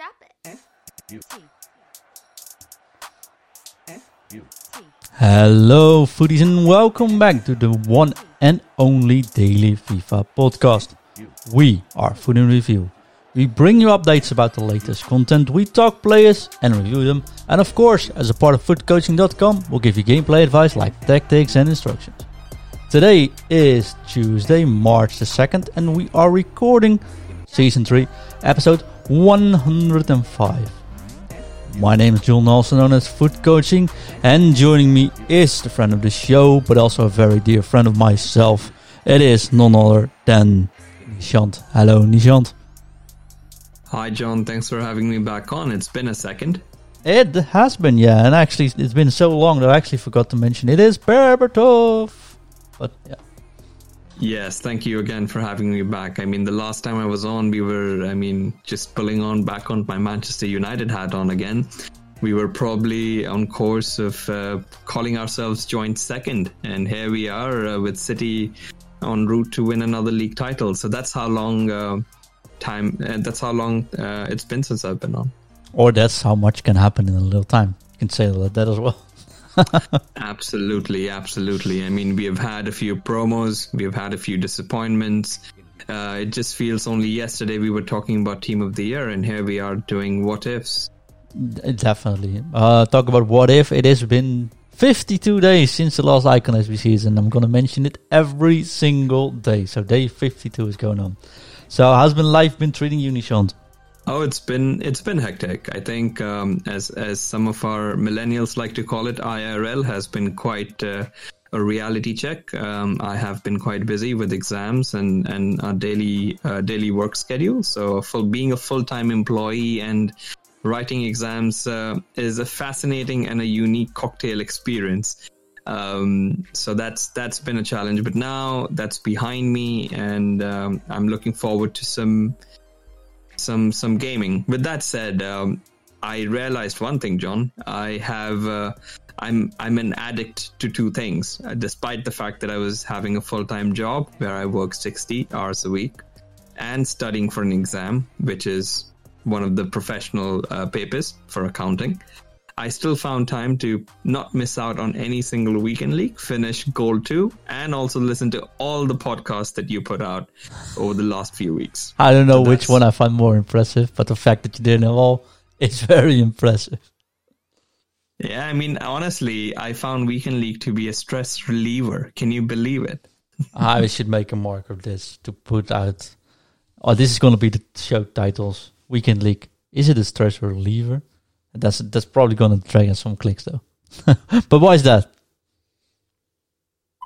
Drop it. Hello foodies and welcome back to the one and only Daily FIFA podcast. We are Foot in Review. We bring you updates about the latest content, we talk players and review them. And of course, as a part of foodcoaching.com, we'll give you gameplay advice like tactics and instructions. Today is Tuesday, March the 2nd, and we are recording Season 3, Episode 105. My name is John, also known as Foot Coaching, and joining me is the friend of the show, but also a very dear friend of myself. It is none other than Nishant. Hello, Nishant. Hi, John. Thanks for having me back on. It's been a second. It has been, yeah. And actually, it's been so long that I actually forgot to mention it is Berbatov. But yeah. Yes, thank you again for having me back. I mean, the last time I was on, we were, just pulling on back on my Manchester United hat on again. We were probably on course of calling ourselves joint second. And here we are with City en route to win another league title. So that's how long it's been since I've been on. Or that's how much can happen in a little time. You can say that as well. Absolutely. I mean, we have had a few promos, we have had a few disappointments. It just feels only yesterday we were talking about Team of the Year, and here we are doing What Ifs. Definitely. Talk about What If. It has been 52 days since the last Icon SBC, and I'm going to mention it every single day. So day 52 is going on. So how's been life been treating you, Nishant? Oh, it's been hectic. I think, as some of our millennials like to call it, IRL has been quite a reality check. I have been quite busy with exams and our daily work schedule. So for being a full-time employee and writing exams is a fascinating and a unique cocktail experience. So that's been a challenge. But now that's behind me, and I'm looking forward to some gaming. With that said, I realized one thing, John. I'm an addict to two things, despite the fact that I was having a full-time job where I work 60 hours a week and studying for an exam, which is one of the professional papers for accounting. I still found time to not miss out on any single Weekend League, finish Goal 2, and also listen to all the podcasts that you put out over the last few weeks. I don't know which one I find more impressive, but the fact that you did it all is very impressive. Yeah, I mean, honestly, I found Weekend League to be a stress reliever. Can you believe it? I should make a mark of this to put out. Oh, this is going to be the show titles. Weekend League. Is it a stress reliever? That's probably going to drag us some clicks though. But why is that?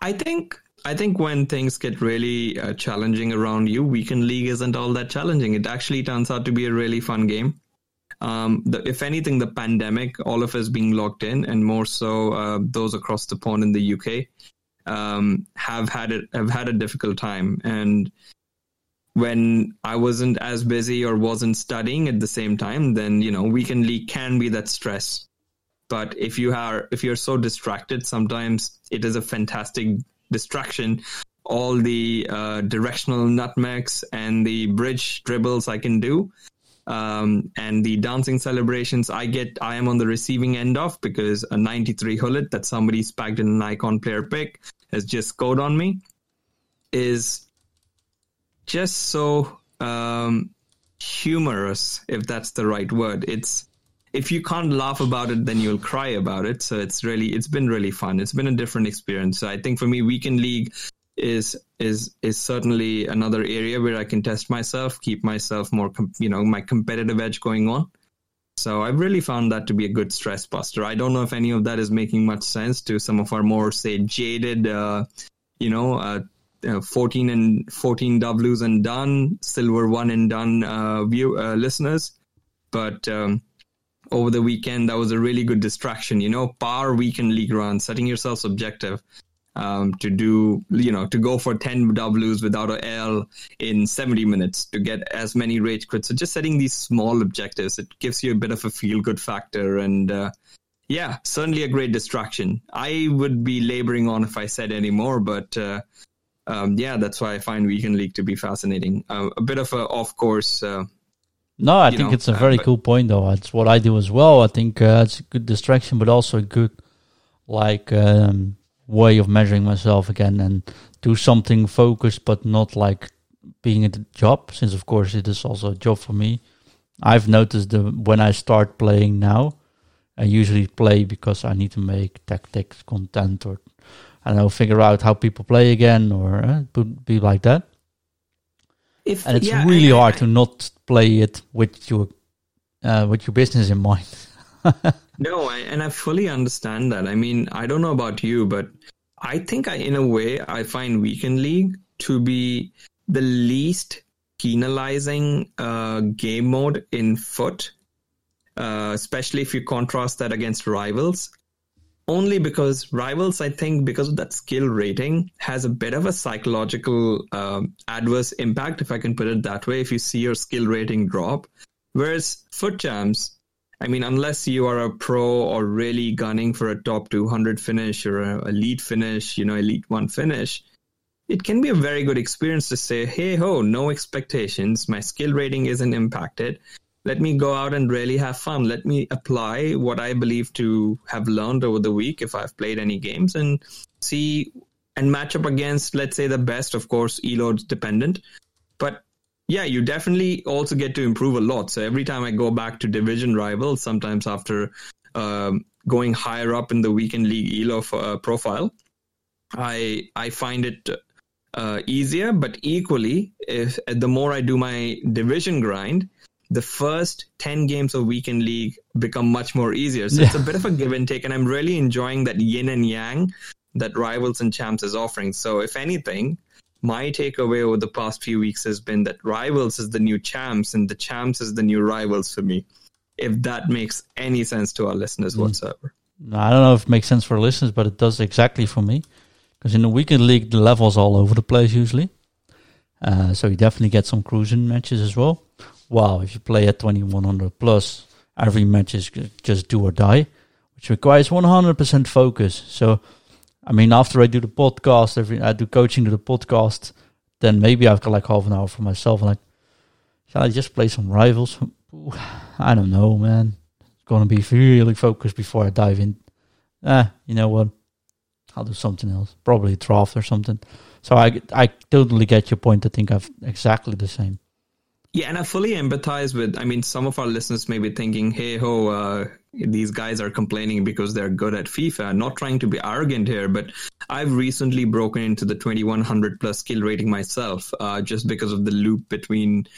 I think when things get really challenging around you, Weekend League isn't all that challenging. It actually turns out to be a really fun game. If anything, the pandemic, all of us being locked in, and more so those across the pond in the UK, have had a difficult time. And when I wasn't as busy or wasn't studying at the same time, then, you know, Weekend League can be that stress. But if you're so distracted, sometimes it is a fantastic distraction. All the directional nutmegs and the bridge dribbles I can do, and the dancing celebrations I am on the receiving end of, because a 93 Hullet that somebody spacked in an Icon Player Pick has just scored on me is just so humorous, if that's the right word. It's, if you can't laugh about it, then you'll cry about it. So it's been really fun. It's been a different experience. So I think for me, Weekend League is certainly another area where I can test myself, keep myself more, my competitive edge going on. So I've really found that to be a good stress buster. I don't know if any of that is making much sense to some of our more, say, jaded, 14 W's and done, silver one and done listeners. But over the weekend, that was a really good distraction. Par Weekend League run, setting yourself objective to do, to go for 10 W's without an L in 70 minutes to get as many rage quits. So just setting these small objectives, it gives you a bit of a feel good factor. And yeah, certainly a great distraction. I would be laboring on if I said any more, but that's why I find Weekend League to be fascinating. A bit of a off-course No, I think it's a very cool point, though. It's what I do as well. I think it's a good distraction, but also a good way of measuring myself again and do something focused, but not like being at a job, since, of course, it is also a job for me. I've noticed that when I start playing now, I usually play because I need to make tactics, content, or, I don't know, figure out how people play again, or it would be like that. And it's really hard to not play it with your business in mind. No, and I fully understand that. I mean, I don't know about you, but I think in a way, I find Weekend League to be the least penalizing game mode in foot, especially if you contrast that against Rivals. Only because Rivals, I think, because of that skill rating, has a bit of a psychological adverse impact, if I can put it that way, if you see your skill rating drop. Whereas Foot Champs, I mean, unless you are a pro or really gunning for a top 200 finish or a elite finish, elite one finish, it can be a very good experience to say, hey, ho, no expectations. My skill rating isn't impacted. Let me go out and really have fun. Let me apply what I believe to have learned over the week, if I've played any games, and see and match up against, let's say, the best, of course, ELO dependent. But yeah, you definitely also get to improve a lot. So every time I go back to division Rivals, sometimes after going higher up in the Weekend League ELO profile, I find it easier. But equally, if the more I do my division grind, the first 10 games of Weekend League become much more easier. So it's a bit of a give and take, and I'm really enjoying that yin and yang that Rivals and Champs is offering. So if anything, my takeaway over the past few weeks has been that Rivals is the new Champs and the Champs is the new Rivals for me, if that makes any sense to our listeners whatsoever. I don't know if it makes sense for listeners, but it does exactly for me. Because in the Weekend League, the level's all over the place usually. So you definitely get some cruising matches as well. Wow, if you play at 2100 plus, every match is just do or die, which requires 100% focus. So, I mean, after I do the podcast, I do coaching to the podcast, then maybe I've got like half an hour for myself. And shall I just play some Rivals? I don't know, man. It's going to be really focused before I dive in. You know what? I'll do something else. Probably a draft or something. So I totally get your point. I think I've exactly the same. Yeah, and I fully empathize with, some of our listeners may be thinking, hey, ho, these guys are complaining because they're good at FIFA. Not trying to be arrogant here, but I've recently broken into the 2100 plus skill rating myself, just because of the loop between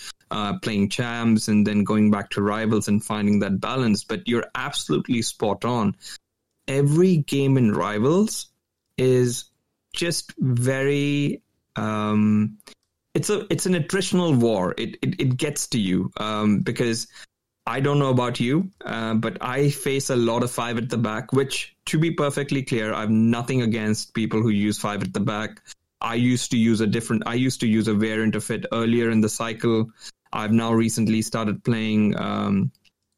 playing Champs and then going back to Rivals and finding that balance. But you're absolutely spot on. Every game in Rivals is just very... It's an attritional war. It gets to you because I don't know about you, but I face a lot of five at the back, which, to be perfectly clear, I've nothing against people who use five at the back. I used to use a variant of it earlier in the cycle. I've now recently started playing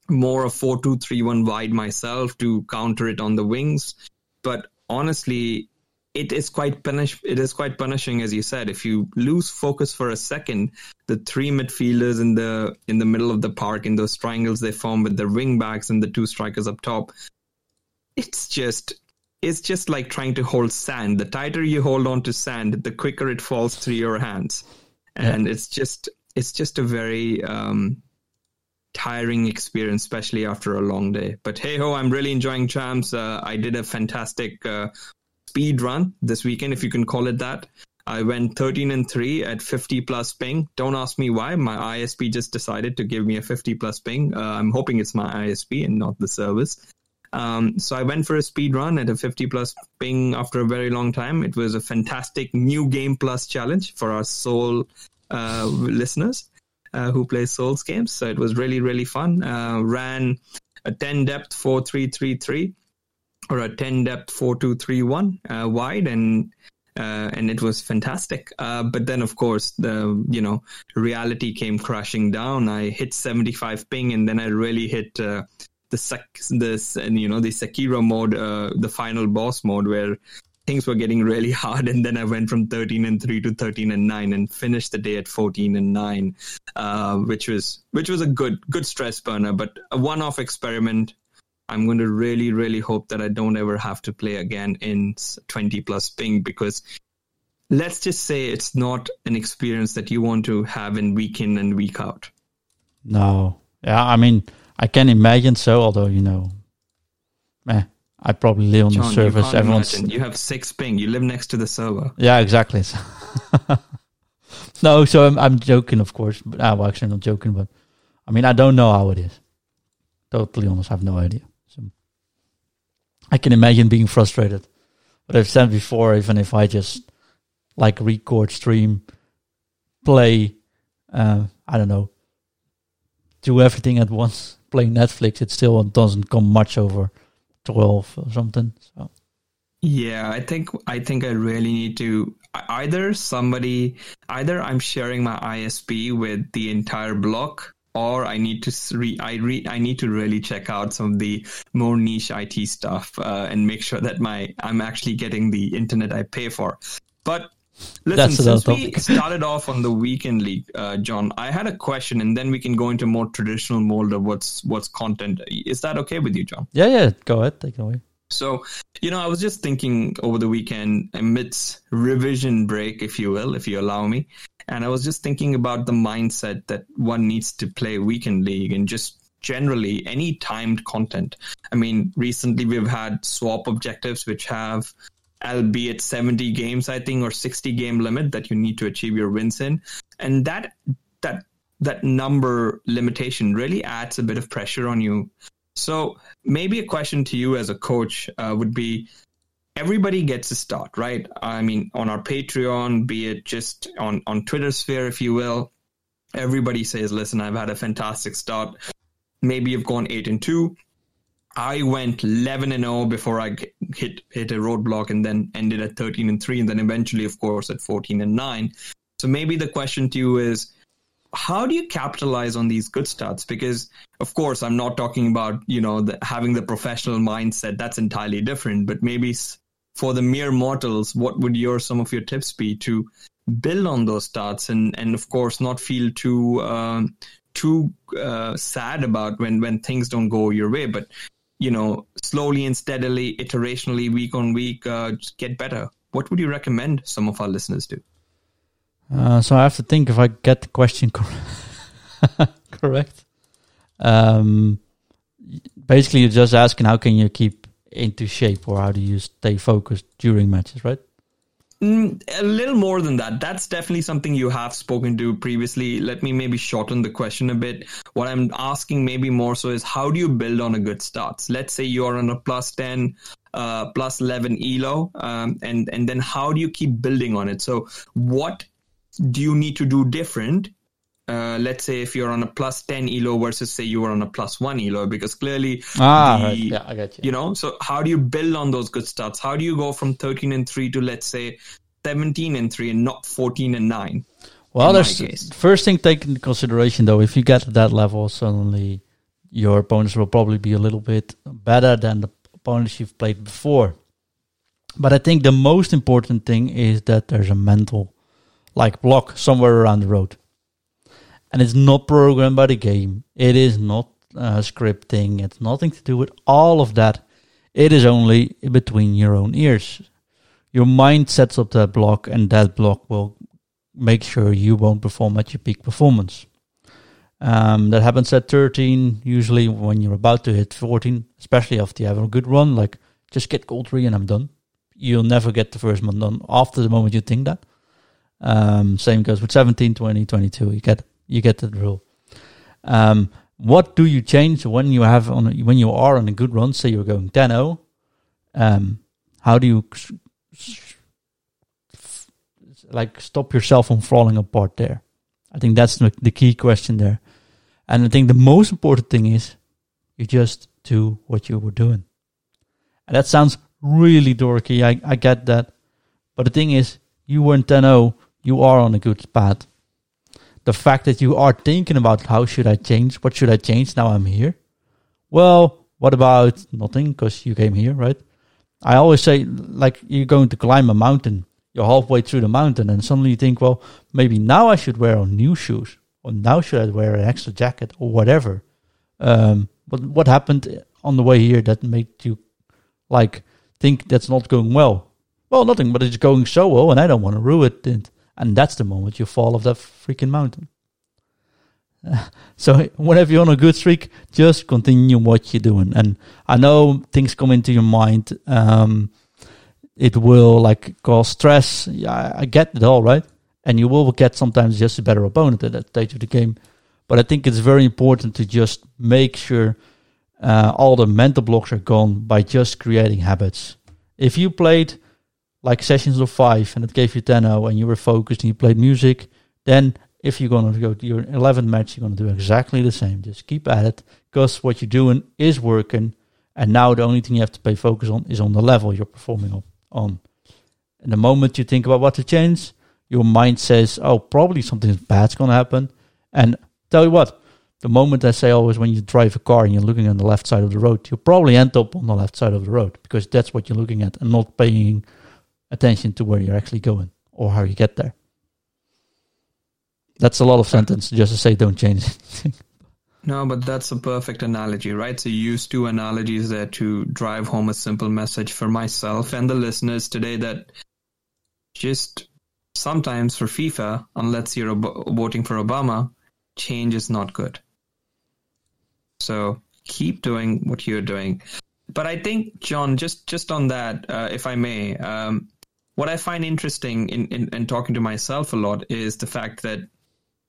more of 4-2-3-1 wide myself to counter it on the wings. But honestly, It is quite punishing, as you said. If you lose focus for a second, the three midfielders in the middle of the park, in those triangles they form with their wing backs and the two strikers up top, it's just like trying to hold sand. The tighter you hold on to sand, the quicker it falls through your hands, and it's just a very tiring experience, especially after a long day. But hey ho, I'm really enjoying Champs. I did a fantastic speed run this weekend, if you can call it that. I went 13-3 at 50 plus ping. Don't ask me why. My ISP just decided to give me a 50 plus ping. I'm hoping it's my ISP and not the service. So I went for a speed run at a 50 plus ping after a very long time. It was a fantastic new game plus challenge for our Soul listeners who play Souls games. So it was really, really fun. Ran a 10 depth 4-3-3-3. Or a 10 depth 4-2-3-1 wide, and it was fantastic. But then, of course, the reality came crashing down. I hit 75 ping, and then I really hit the Sekiro mode, the final boss mode, where things were getting really hard, and then I went from 13-3 to 13-9 and finished the day at 14-9, which was a good stress burner, but a one-off experiment. I'm going to really, really hope that I don't ever have to play again in 20-plus ping, because let's just say it's not an experience that you want to have in week in and week out. No. Yeah, I mean, I can imagine so, although, you know, I probably live on the servers. You can't imagine. You have 6 ping. You live next to the server. Yeah, exactly. No, so I'm joking, of course. But, well, actually, I'm not joking, but I mean, I don't know how it is. Totally honest, I have no idea. So I can imagine being frustrated. But I've said before, even if I just like record, stream, play, I don't know, do everything at once, play Netflix, it still doesn't come much over 12 or something. So yeah, I think I really need to either I'm sharing my ISP with the entire block, or I need to really check out some of the more niche IT stuff and make sure that I'm actually getting the internet I pay for. But listen, since we started off on the Weekend League, John, I had a question, and then we can go into more traditional mold of what's content. Is that okay with you, John? Yeah. Go ahead. Take it away. So, you know, I was just thinking over the weekend, amidst revision break, if you will, if you allow me. And I was just thinking about the mindset that one needs to play Weekend League and just generally any timed content. I mean, recently we've had swap objectives, which have, albeit 70 games, I think, or 60 game limit that you need to achieve your wins in. And that number limitation really adds a bit of pressure on you. So maybe a question to you as a coach would be, everybody gets a start, right? I mean, on our Patreon, be it just on Twitter sphere, if you will, everybody says, listen, I've had a fantastic start. Maybe you've gone 8-2. I went 11-0 before I hit a roadblock, and then ended at 13-3, and then eventually, of course, at 14-9. So maybe the question to you is, how do you capitalize on these good starts? Because, of course, I'm not talking about, you know, having the professional mindset. That's entirely different. But maybe for the mere mortals, what would some of your tips be to build on those starts and of course, not feel too sad about when things don't go your way, but, you know, slowly and steadily, iterationally, week on week, just get better. What would you recommend some of our listeners do? So I have to think if I get the question correct. Basically, you're just asking how can you keep into shape or how do you stay focused during matches, right? A little more than that. That's definitely something you have spoken to previously. Let me maybe shorten the question a bit. What I'm asking maybe more so is how do you build on a good start? Let's say you're on a +10... plus 11 ELO, and then how do you keep building on it? So what do you need to do different? Let's say if you're on a +10 ELO versus say you were on a +1 ELO, because clearly, right. Yeah, I got you. You know, so how do you build on those good starts? How do you go from 13-3 to let's say 17-3 and not 14-9? Well, there's first thing taken into consideration though. If you get to that level, suddenly your opponents will probably be a little bit better than the opponents you've played before. But I think the most important thing is that there's a mental block somewhere around the road, and it's not programmed by the game. It is not scripting. It's nothing to do with all of that. It is only between your own ears. Your mind sets up that block, and that block will make sure you won't perform at your peak performance. That happens at 13, usually when you're about to hit 14, especially after you have a good run, like just get goal 3 and I'm done. You'll never get the first one done after the moment you think that. Same goes with 17, 20, 22. You get the drill. What do you change when you are on a good run? Say you're going 10-0. How do you stop yourself from falling apart there? I think that's the key question there. And I think the most important thing is you just do what you were doing. And that sounds really dorky. I get that. But the thing is, you weren't 10-0. You are on a good path. The fact that you are thinking about how should I change? What should I change now I'm here? Well, what about nothing? Because you came here, right? I always say, like, you're going to climb a mountain. You're halfway through the mountain and suddenly you think, well, maybe now I should wear new shoes, or now should I wear an extra jacket or whatever. But what happened on the way here that made you, like, think that's not going well? Well, nothing, but it's going so well and I don't want to ruin it. And that's the moment you fall off that freaking mountain. So whenever you're on a good streak, just continue what you're doing. And I know things come into your mind. It will, like, cause stress. Yeah, I get it all, right? And you will get sometimes just a better opponent at that stage of the game. But I think it's very important to just make sure all the mental blocks are gone by just creating habits. If you played, like, sessions of 5 and it gave you 10-0 and you were focused and you played music, then if you're going to go to your 11th match, you're going to do exactly the same. Just keep at it, because what you're doing is working, and now the only thing you have to pay focus on is on the level you're performing on. And the moment you think about what to change, your mind says, oh, probably something bad's going to happen. And tell you what, the moment I say always, when you drive a car and you're looking on the left side of the road, you'll probably end up on the left side of the road, because that's what you're looking at and not paying attention to where you're actually going or how you get there. That's a lot of sentence just to say don't change anything. No, but that's a perfect analogy, right? So you used two analogies there to drive home a simple message for myself and the listeners today, that just sometimes for FIFA, unless you're voting for Obama, change is not good. So keep doing what you're doing. But I think, John, just on that, if I may, what I find interesting in talking to myself a lot is the fact that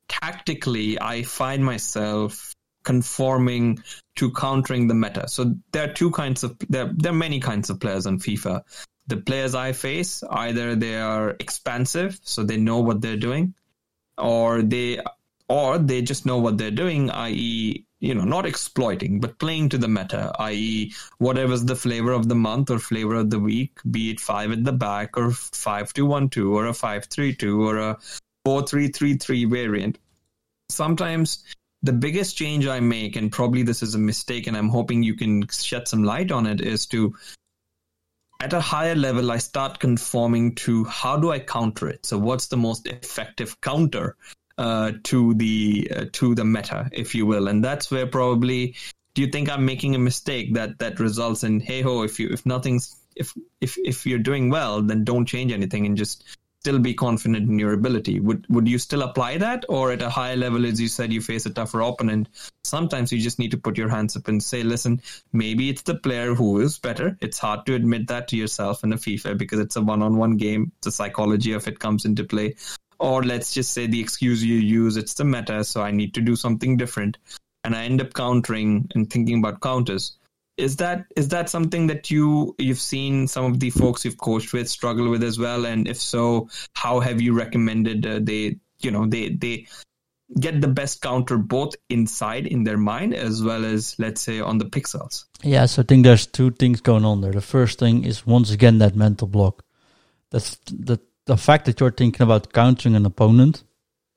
tactically, I find myself conforming to countering the meta. So there are there are many kinds of players on FIFA. The players I face, either they are expansive, so they know what they're doing, or they just know what they're doing, i.e., not exploiting, but playing to the meta, i.e., whatever's the flavor of the month or flavor of the week, be it 5 at the back or 5-2-1-2 or a 5-3-2 or a 4-3-3-3 variant. Sometimes the biggest change I make, and probably this is a mistake, and I'm hoping you can shed some light on it, is to, at a higher level, I start conforming to how do I counter it. So what's the most effective counter to the meta, if you will? And that's where probably, do you think I'm making a mistake that results in, hey ho, if you're doing well, then don't change anything and just still be confident in your ability? Would you still apply that? Or at a higher level, as you said, you face a tougher opponent. Sometimes you just need to put your hands up and say, listen, maybe it's the player who is better. It's hard to admit that to yourself in a FIFA because it's a one-on-one game. The psychology of it comes into play. Or let's just say the excuse you use, it's the meta, so I need to do something different. And I end up countering and thinking about counters. Is that something that you've seen some of the folks you've coached with struggle with as well? And if so, how have you recommended they get the best counter both inside in their mind as well as, let's say, on the pixels? Yeah, so I think there's two things going on there. The first thing is, once again, that mental block. That's the fact that you're thinking about countering an opponent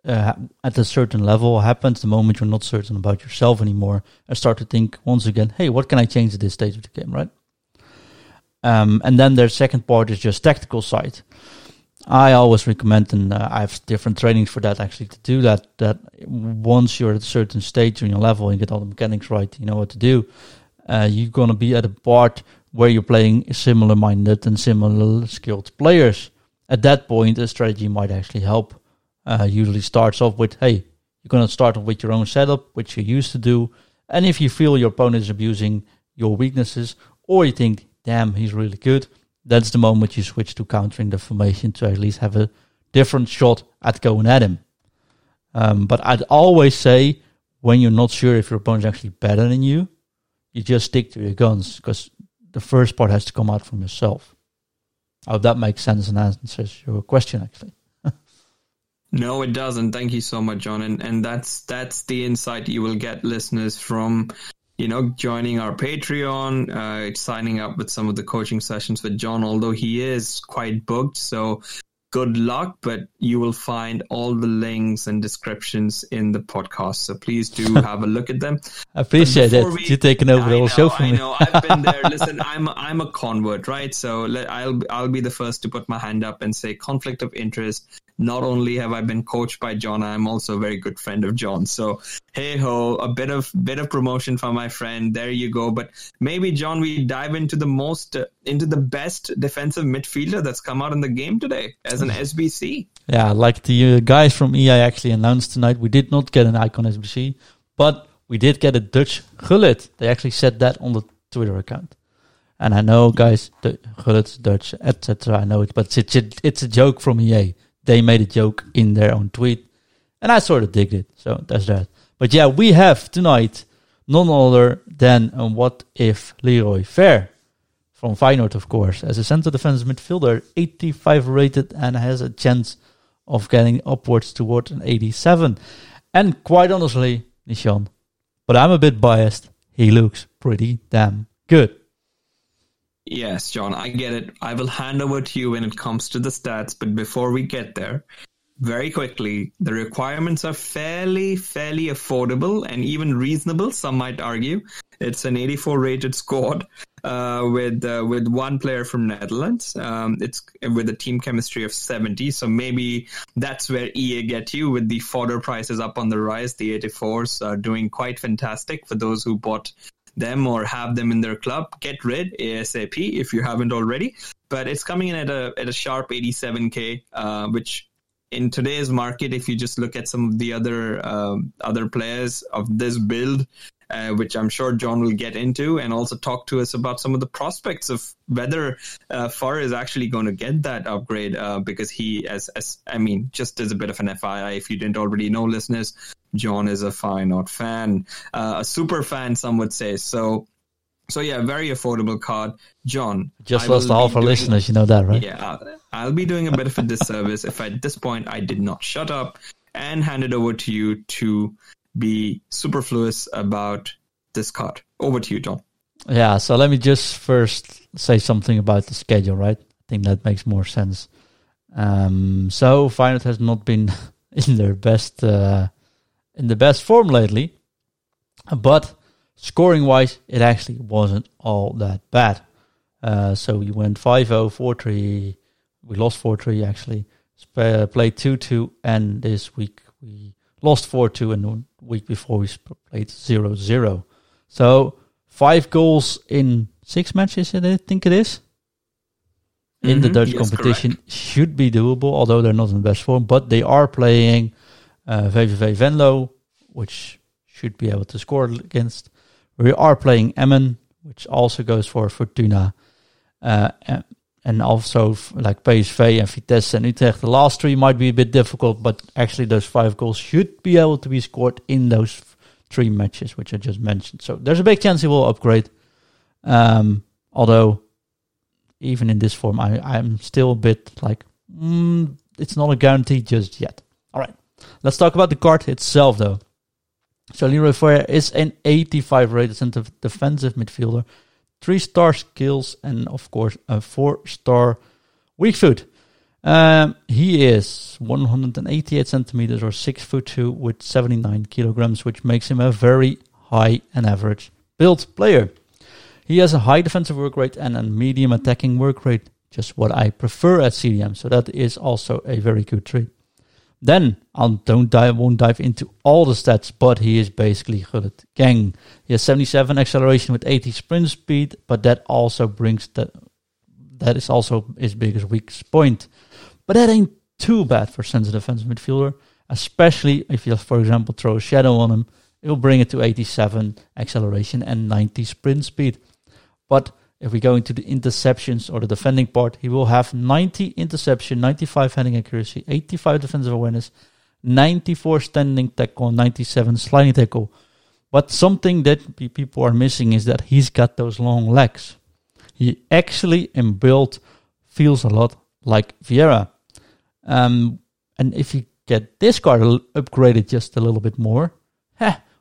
at a certain level happens the moment you're not certain about yourself anymore and start to think once again, hey, what can I change at this stage of the game, right? And then their second part is just tactical side. I always recommend, and I have different trainings for that actually, to do that once you're at a certain stage on your level and you get all the mechanics right, you know what to do, you're going to be at a part where you're playing similar-minded and similar skilled players. At that point, a strategy might actually help. Usually starts off with, hey, you're going to start off with your own setup, which you used to do. And if you feel your opponent is abusing your weaknesses, or you think, damn, he's really good, that's the moment you switch to countering the formation to at least have a different shot at going at him. But I'd always say, when you're not sure if your opponent's actually better than you, you just stick to your guns, because the first part has to come out from yourself. I hope that makes sense and answers your question, actually. No, it doesn't. Thank you so much, John. And that's the insight you will get, listeners, from joining our Patreon, signing up with some of the coaching sessions with John, although he is quite booked. So good luck, but you will find all the links and descriptions in the podcast. So please do have a look at them. I appreciate it. You're taking over the whole show for me. I know. I've been there. Listen, I'm a convert, right? So I'll be the first to put my hand up and say conflict of interest. Not only have I been coached by John, I'm also a very good friend of John. So, hey ho, a bit of promotion for my friend. There you go. But maybe, John, we dive into the best defensive midfielder that's come out in the game today as an SBC. Yeah, like the guys from EI actually announced tonight, we did not get an Icon SBC, but we did get a Dutch Hullet. They actually said that on the Twitter account. And I know, guys, Hullet's Dutch, etc. I know it, but it's a joke from EA. They made a joke in their own tweet. And I sort of digged it. So that's that. But yeah, we have tonight none other than What If Leroy Fer from Feyenoord, of course. As a centre defensive midfielder, 85 rated and has a chance of getting upwards toward an 87. And quite honestly, Nishan, but I'm a bit biased, he looks pretty damn good. Yes, John, I get it. I will hand over to you when it comes to the stats. But before we get there, very quickly, the requirements are fairly affordable and even reasonable, some might argue. It's an 84-rated squad with one player from Netherlands. It's with a team chemistry of 70, so maybe that's where EA get you with the fodder prices up on the rise. The 84s are doing quite fantastic for those who bought them or have them in their club. Get rid ASAP if you haven't already. But it's coming in at a sharp 87k, which in today's market, if you just look at some of the other players of this build, which I'm sure John will get into, and also talk to us about some of the prospects of whether Farr is actually going to get that upgrade, because he, just as a bit of an FYI, if you didn't already know, listeners, John is a Feyenoord fan, a super fan, some would say. So yeah, very affordable card. John, just lost all for listeners, you know that, right? Yeah, I'll be doing a bit of a disservice if at this point I did not shut up and hand it over to you to be superfluous about this card. Over to you, John. Yeah, so let me just first say something about the schedule, right? I think that makes more sense. So Feyenoord has not been in their best form lately, but scoring-wise, it actually wasn't all that bad. So we went 5-0, 4-3. We lost 4-3, actually. Played 2-2, and this week we lost 4-2, and the week before we played 0-0. So 5 goals in 6 matches, I think it is. In the Dutch competition, correct. Should be doable, although they're not in the best form, but they are playing VVV Venlo, which should be able to score against. We are playing Emmen, which also goes for Fortuna. And also like PSV and Vitesse and Utrecht. The last 3 might be a bit difficult, but actually those 5 goals should be able to be scored in those 3 matches, which I just mentioned. So there's a big chance he will upgrade. Although, even in this form, I'm still a bit like, it's not a guarantee just yet. All right. Let's talk about the card itself, though. So Leroy Fer is an 85 rated center defensive midfielder, 3-star skills, and of course a 4-star weak foot. He is 188 centimeters or 6'2" with 79 kilograms, which makes him a very high and average build player. He has a high defensive work rate and a medium attacking work rate, just what I prefer at CDM. So that is also a very good trait. Then, I won't dive into all the stats, but he is basically Gullit Gang. He has 77 acceleration with 80 sprint speed, but that also brings that is also his biggest weak point. But that ain't too bad for central defensive midfielder, especially if you, for example, throw a shadow on him. It will bring it to 87 acceleration and 90 sprint speed. But if we go into the interceptions or the defending part, he will have 90 interception, 95 heading accuracy, 85 defensive awareness, 94 standing tackle, 97 sliding tackle. But something that people are missing is that he's got those long legs. He actually, in build, feels a lot like Vieira. And if you get this card upgraded just a little bit more,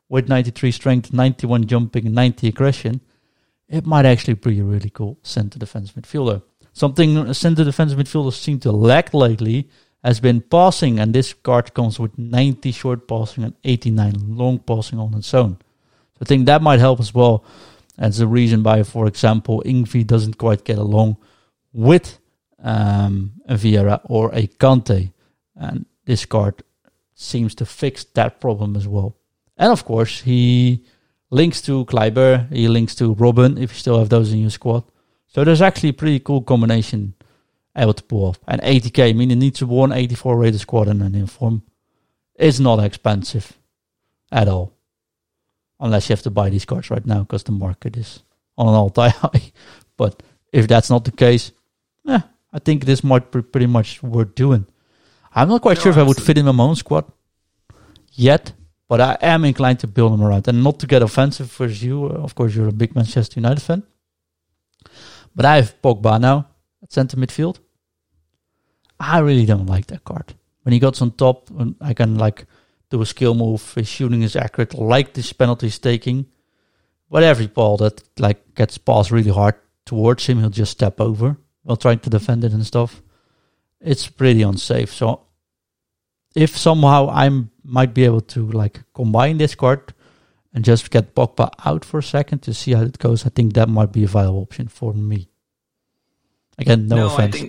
with 93 strength, 91 jumping, 90 aggression, it might actually be a really cool center defense midfielder. Something centre defensive midfielders seem to lack lately has been passing, and this card comes with 90 short passing and 89 long passing on its own. So I think that might help as well. That's the reason why, for example, Ingvi doesn't quite get along with a Vieira or a Conte. And this card seems to fix that problem as well. And of course, he links to Kleiber, he links to Robin, if you still have those in your squad. So there's actually a pretty cool combination able to pull off. And 80k, meaning needs a 184 rated squad and an inform. It's not expensive at all. Unless you have to buy these cards right now because the market is on an all-time high. But if that's not the case, I think this might be pretty much worth doing. I'm not quite sure if I would fit in my own squad yet, but I am inclined to build them around. And not to get offensive for you, of course, you're a big Manchester United fan. But I have Pogba now at centre midfield. I really don't like that card. When he gets on top, I can do a skill move. His shooting is accurate. Like this penalty he's taking, but every ball that gets passed really hard towards him, he'll just step over while trying to defend it and stuff. It's pretty unsafe. So if somehow I might be able to combine this card and just get Pogba out for a second to see how it goes, I think that might be a viable option for me. Again, no offense.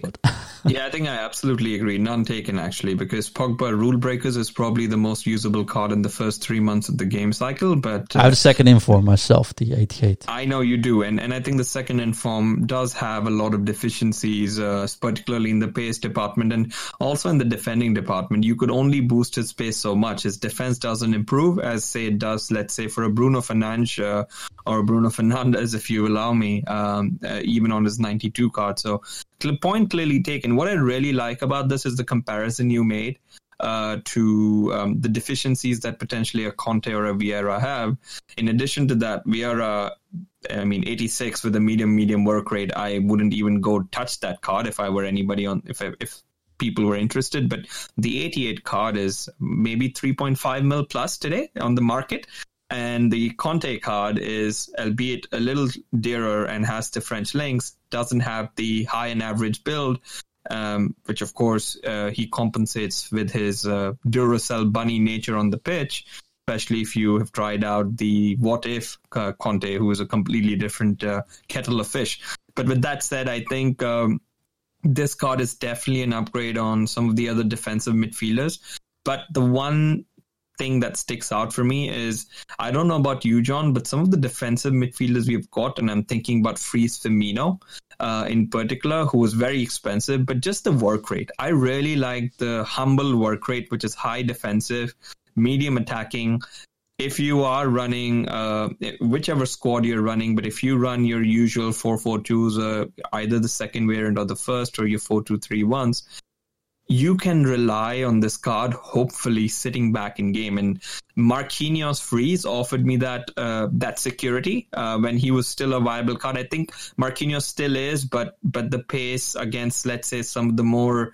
I think I absolutely agree. None taken, actually, because Pogba Rule Breakers is probably the most usable card in the first 3 months of the game cycle. But I have a second inform myself, the 88. I know you do, and I think the second inform does have a lot of deficiencies, particularly in the pace department and also in the defending department. You could only boost his pace so much. His defense doesn't improve as, say, it does, let's say, for a Bruno Fernandes, if you allow me, even on his 92 card. So point clearly taken. What I really like about this is the comparison you made to the deficiencies that potentially a Conte or a Vieira have. In addition to that, Vieira, 86 with a medium work rate, I wouldn't even go touch that card if I were anybody if people were interested. But the 88 card is maybe 3.5 mil plus today on the market. And the Conte card is, albeit a little dearer and has the French links, doesn't have the high and average build, which, of course, he compensates with his Duracell bunny nature on the pitch, especially if you have tried out the What If Conte, who is a completely different kettle of fish. But with that said, I think this card is definitely an upgrade on some of the other defensive midfielders. But the one thing that sticks out for me is, I don't know about you, John, but some of the defensive midfielders we've got, and I'm thinking about Fries Firmino in particular, who was very expensive, but just the work rate. I really like the humble work rate, which is high defensive, medium attacking. If you are running whichever squad you're running, but if you run your usual 4-4-2s, either the second variant or the first, or your 4-2-3-1s, you can rely on this card, hopefully sitting back in game. And Marquinhos Freeze offered me that security when he was still a viable card. I think Marquinhos still is, but the pace against, let's say, some of the more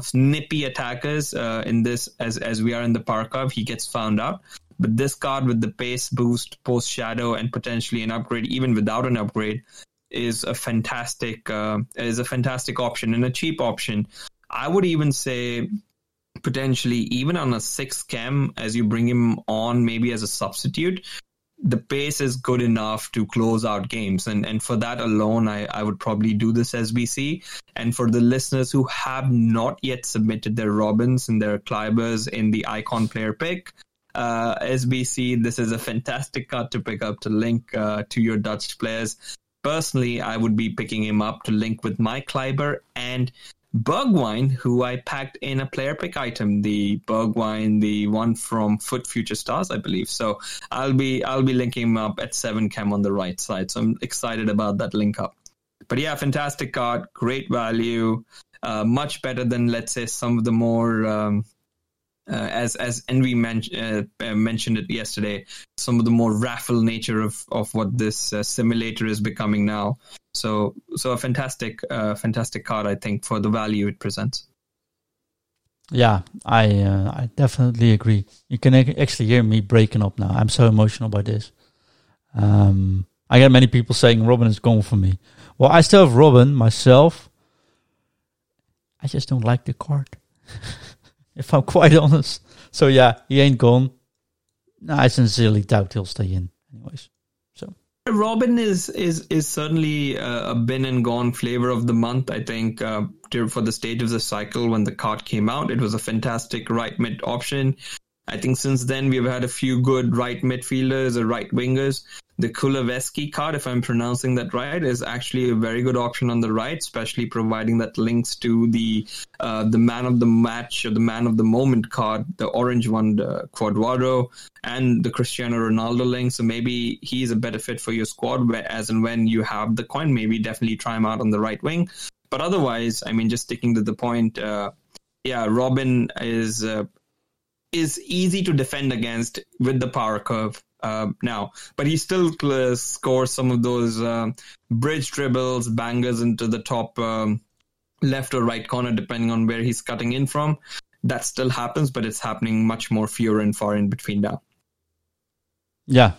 snippy attackers in this, as we are in the Parkov, he gets found out. But this card with the pace boost, post shadow, and potentially an upgrade, even without an upgrade, is a fantastic option and a cheap option. I would even say potentially even on a 6 chem, as you bring him on maybe as a substitute, the pace is good enough to close out games. And for that alone, I would probably do this SBC. And for the listeners who have not yet submitted their Robins and their Kleibers in the Icon Player Pick, SBC, this is a fantastic card to pick up to link to your Dutch players. Personally, I would be picking him up to link with my Kleiber and Bergwijn, who I packed in a player pick item. The Bergwijn, the one from Foot Future Stars, I believe. So I'll be linking him up at 7 chem on the right side. So I'm excited about that link up. But yeah, fantastic card, great value, much better than, let's say, some of the more as Envy mentioned it yesterday, some of the more raffle nature of what this simulator is becoming now. So a fantastic card, I think, for the value it presents. Yeah, I definitely agree. You can actually hear me breaking up now. I'm so emotional by this. I get many people saying Robin is gone for me. Well, I still have Robin myself. I just don't like the card, if I'm quite honest. So yeah, he ain't gone. No, I sincerely doubt he'll stay in, anyways. So Robin is certainly a been and gone flavor of the month. I think for the stage of the cycle when the card came out, it was a fantastic right mid option. I think since then we've had a few good right midfielders or right wingers. The Kuleveski card, if I'm pronouncing that right, is actually a very good option on the right, especially providing that links to the man of the match or the man of the moment card, the orange one, the Cuadrado, and the Cristiano Ronaldo link. So maybe he's a better fit for your squad as and when you have the coin. Maybe definitely try him out on the right wing. But otherwise, I mean, just sticking to the point, yeah, Robin is easy to defend against with the power curve. Now, but he still scores some of those bridge dribbles, bangers into the top left or right corner, depending on where he's cutting in from. That still happens, but it's happening much more fewer and far in between now. Yeah.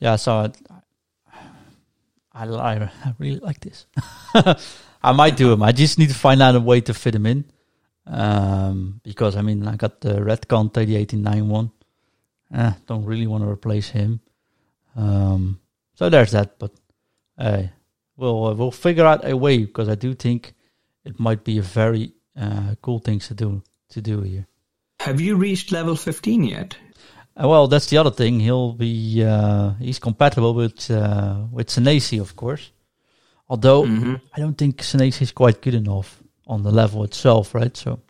Yeah, so I really like this. I might do him. I just need to find out a way to fit him in. Because, I mean, I got the red Conte, the 18-9 one. Don't really want to replace him. So there's that, but we'll figure out a way, because I do think it might be a very cool thing to do here. Have you reached level 15 yet? Well, that's the other thing. He'll be he's compatible with Senesi, of course. Although I don't think Senesi is quite good enough on the level itself, right? So.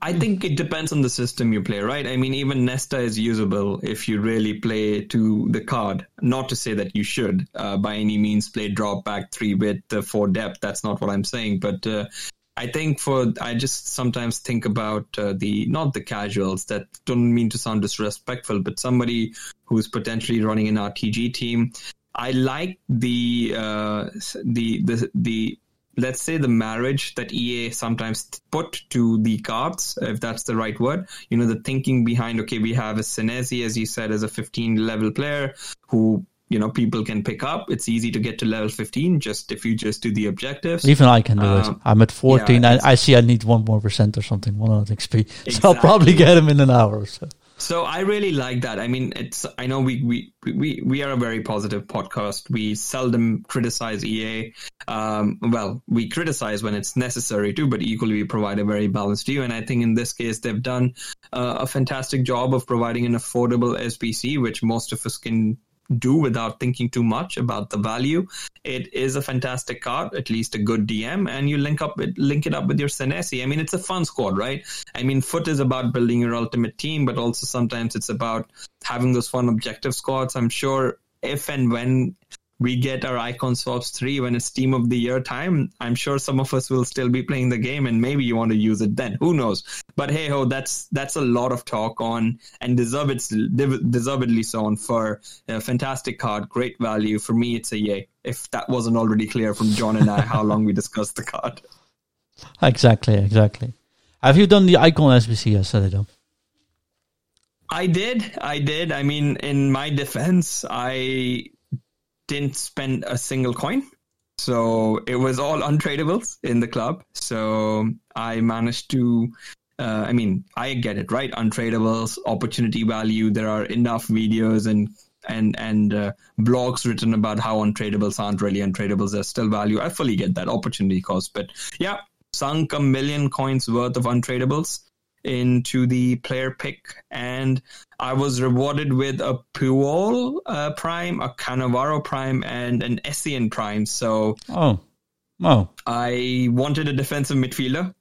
I think it depends on the system you play, right? I mean, even Nesta is usable if you really play to the card. Not to say that you should, by any means, play drop back 3 width, 4 depth. That's not what I'm saying. But I think I just sometimes think about not the casuals, that don't mean to sound disrespectful, but somebody who's potentially running an RTG team. I like the let's say the marriage that EA sometimes put to the cards, if that's the right word. You know, the thinking behind, okay, we have a Senesi, as you said, as a 15-level player who, you know, people can pick up. It's easy to get to level 15 if you do the objectives. Even I can do it. I'm at 14. Yeah, I see I need 1% or something, 100 XP. Exactly. So I'll probably get him in an hour or so. So I really like that. I mean, I know we are a very positive podcast. We seldom criticize EA. Well, we criticize when it's necessary too, but equally we provide a very balanced view. And I think in this case, they've done a fantastic job of providing an affordable SBC, which most of us can do without thinking too much about the value. It is a fantastic card, at least a good DM, and you link it up with your Senesi. I mean, it's a fun squad, right? I mean, Foot is about building your ultimate team, but also sometimes it's about having those fun objective squads. I'm sure if and when we get our Icon Swaps 3, when it's Team of the Year time, I'm sure some of us will still be playing the game, and maybe you want to use it then. Who knows? But hey-ho, that's a lot of talk on, and deservedly so on, for a fantastic card, great value. For me, it's a yay, if that wasn't already clear from John and I, how long we discussed the card. Exactly. Have you done the Icon SBC yesterday, though? I did. I mean, in my defense, I didn't spend a single coin, so it was all untradables in the club. So I managed to, I mean, I get it, right? Untradables, opportunity value. There are enough videos and blogs written about how untradables aren't really untradables. There's still value. I fully get that opportunity cost, but yeah, sunk a million coins worth of untradables into the player pick, and I was rewarded with a Puyol Prime, a Cannavaro Prime, and an Essien Prime. So I wanted a defensive midfielder.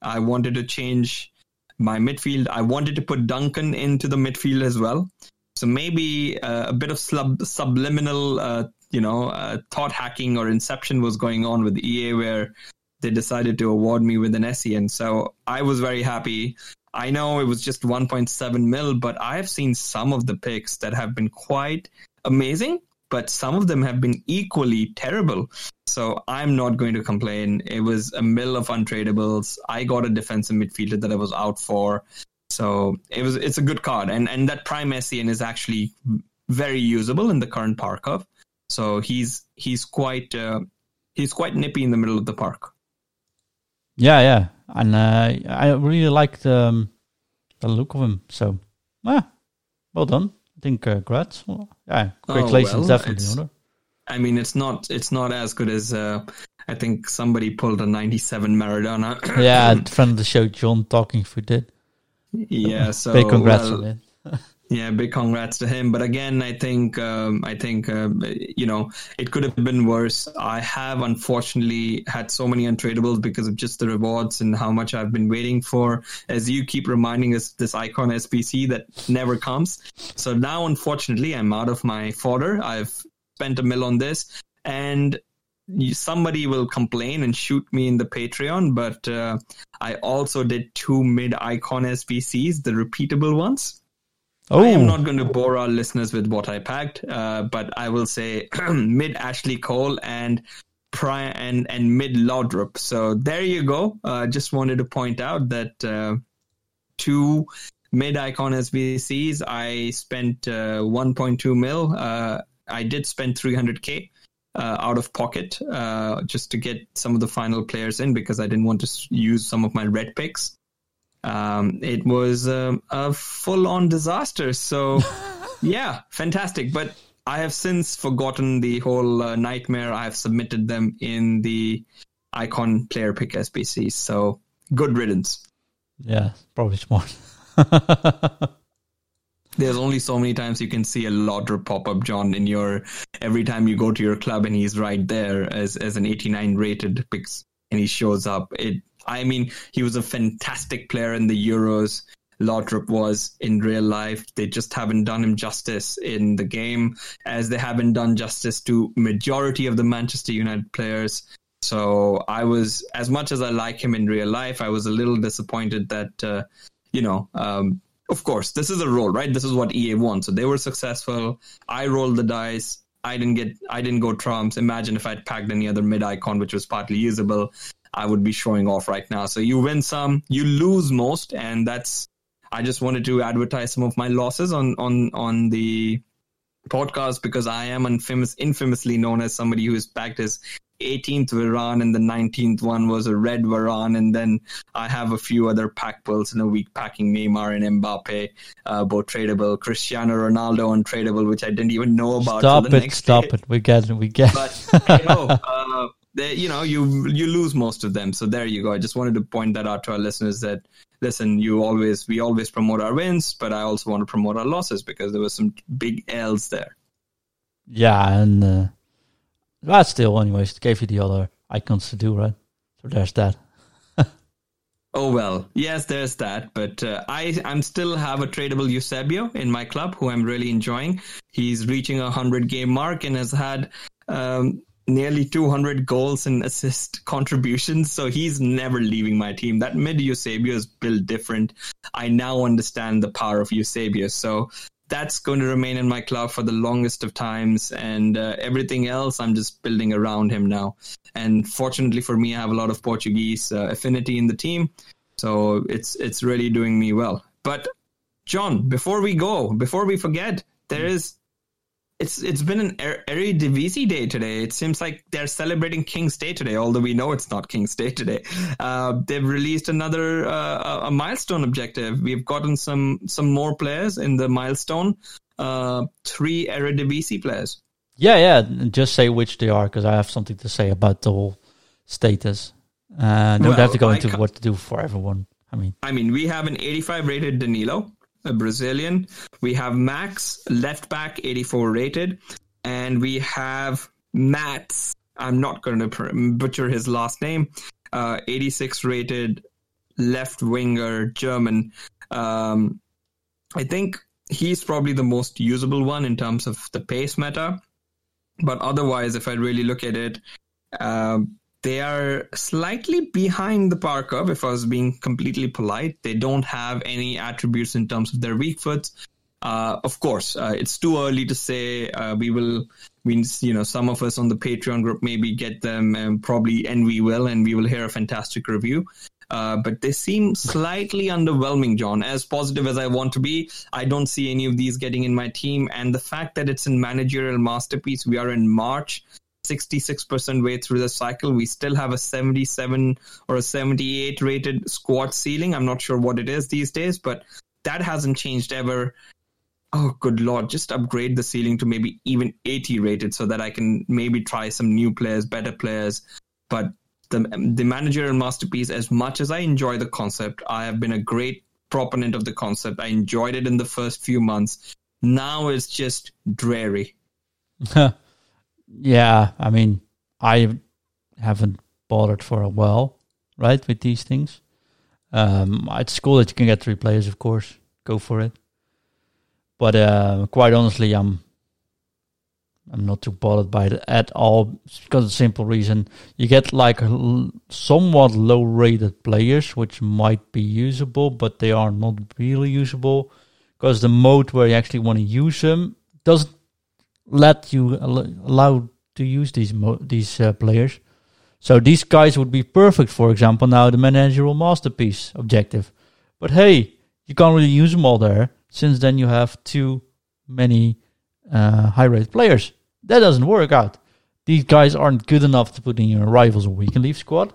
I wanted to change my midfield. I wanted to put Duncan into the midfield as well. So maybe a bit of subliminal thought hacking or inception was going on with EA, where they decided to award me with an Essien. So I was very happy. I know it was just 1.7 mil, but I've seen some of the picks that have been quite amazing, but some of them have been equally terrible. So I'm not going to complain. It was a mill of untradables. I got a defensive midfielder that I was out for. So it's a good card. And that Prime Essien is actually very usable in the current Parkov. So he's quite nippy in the middle of the park. Yeah. And I really liked the look of him. So, well done. I think congrats. Well, yeah, congratulations, definitely. I mean, it's not as good as I think somebody pulled a 97 Maradona. Yeah, friend of the show, John Talking Food did. Yeah, so big congrats to him. Yeah, big congrats to him. But again, I think you know, it could have been worse. I have unfortunately had so many untradables because of just the rewards and how much I've been waiting for. As you keep reminding us, this Icon SBC that never comes. So now, unfortunately, I'm out of my fodder. I've spent $1 million on this, and somebody will complain and shoot me in the Patreon, but I also did 2 mid-Icon SBCs, the repeatable ones. Oh. I am not going to bore our listeners with what I packed, but I will say mid-Ashley Cole and mid-Laudrup. So there you go. Just wanted to point out that 2 mid-Icon SBCs, I spent 1.2 mil. I did spend 300K. Out of pocket just to get some of the final players in because I didn't want to use some of my red picks. It was a full-on disaster. So, yeah, fantastic. But I have since forgotten the whole nightmare. I have submitted them in the Icon Player Pick SBC. So, good riddance. Yeah, probably smart. There's only so many times you can see a Laudrup pop up, John, in your every time you go to your club and he's right there as an 89 rated pick and he shows up. He was a fantastic player in the Euros. Laudrup was in real life. They just haven't done him justice in the game, as they haven't done justice to majority of the Manchester United players. So I was, as much as I like him in real life, I was a little disappointed that of course, this is a roll, right? This is what EA wants. So they were successful. I rolled the dice. I didn't go trumps. Imagine if I'd packed any other mid-icon, which was partly usable. I would be showing off right now. So you win some, you lose most. And that's, I just wanted to advertise some of my losses on the podcast because I am infamously known as somebody who has packed his 18th Varane and the 19th one was a red Varane, and then I have a few other pack pulls in a week packing Neymar and Mbappe, both tradable. Cristiano Ronaldo untradeable, which I didn't even know about. Stop it! We get. But you lose most of them. So there you go. I just wanted to point that out to our listeners that listen, we always promote our wins, but I also want to promote our losses because there were some big L's there. Yeah, and. But still, anyways, gave you the other icons to do, right? So there's that. Oh, well, yes, there's that. But I'm still have a tradable Eusebio in my club, who I'm really enjoying. He's reaching a 100-game mark and has had nearly 200 goals and assist contributions. So he's never leaving my team. That mid-Eusebio is built different. I now understand the power of Eusebio. So that's going to remain in my club for the longest of times, and everything else I'm just building around him now. And fortunately for me, I have a lot of Portuguese affinity in the team, so it's really doing me well. But John, before we forget, it's been an Eredivisie day today. It seems like they're celebrating King's Day today, although we know it's not King's Day today. They've released another a milestone objective. We've gotten some more players in the milestone. 3 Eredivisie players. Yeah. Just say which they are, because I have something to say about the whole status. Don't have to go into what to do for everyone. I mean, we have an 85 rated Danilo, a Brazilian. We have Max, left back, 84 rated. And we have Mats, I'm not going to butcher his last name, 86 rated left winger, German. I think he's probably the most usable one in terms of the pace meta. But otherwise, if I really look at it, they are slightly behind the par curve, if I was being completely polite. They don't have any attributes in terms of their weak foots. Of course, it's too early to say. Some of us on the Patreon group maybe get them, and we will hear a fantastic review. But they seem slightly underwhelming, John. As positive as I want to be, I don't see any of these getting in my team. And the fact that it's a managerial masterpiece, we are in March, 66% way through the cycle. We still have a 77 or a 78 rated squad ceiling. I'm not sure what it is these days, but that hasn't changed ever. Oh, good Lord, just upgrade the ceiling to maybe even 80 rated so that I can maybe try some new players, better players. But the managerial masterpiece, as much as I enjoy the concept, I have been a great proponent of the concept. I enjoyed it in the first few months. Now it's just dreary. Yeah, I mean, I haven't bothered for a while, right, with these things. It's cool that you can get 3 players, of course. Go for it. But quite honestly, I'm not too bothered by it at all, because of the simple reason. You get like somewhat low-rated players, which might be usable, but they are not really usable, because the mode where you actually want to use them doesn't let you allow to use these players. So these guys would be perfect, for example, now the managerial masterpiece objective. But hey, you can't really use them all there. Since then you have too many high-rated players. That doesn't work out. These guys aren't good enough to put in your rivals or weekend league squad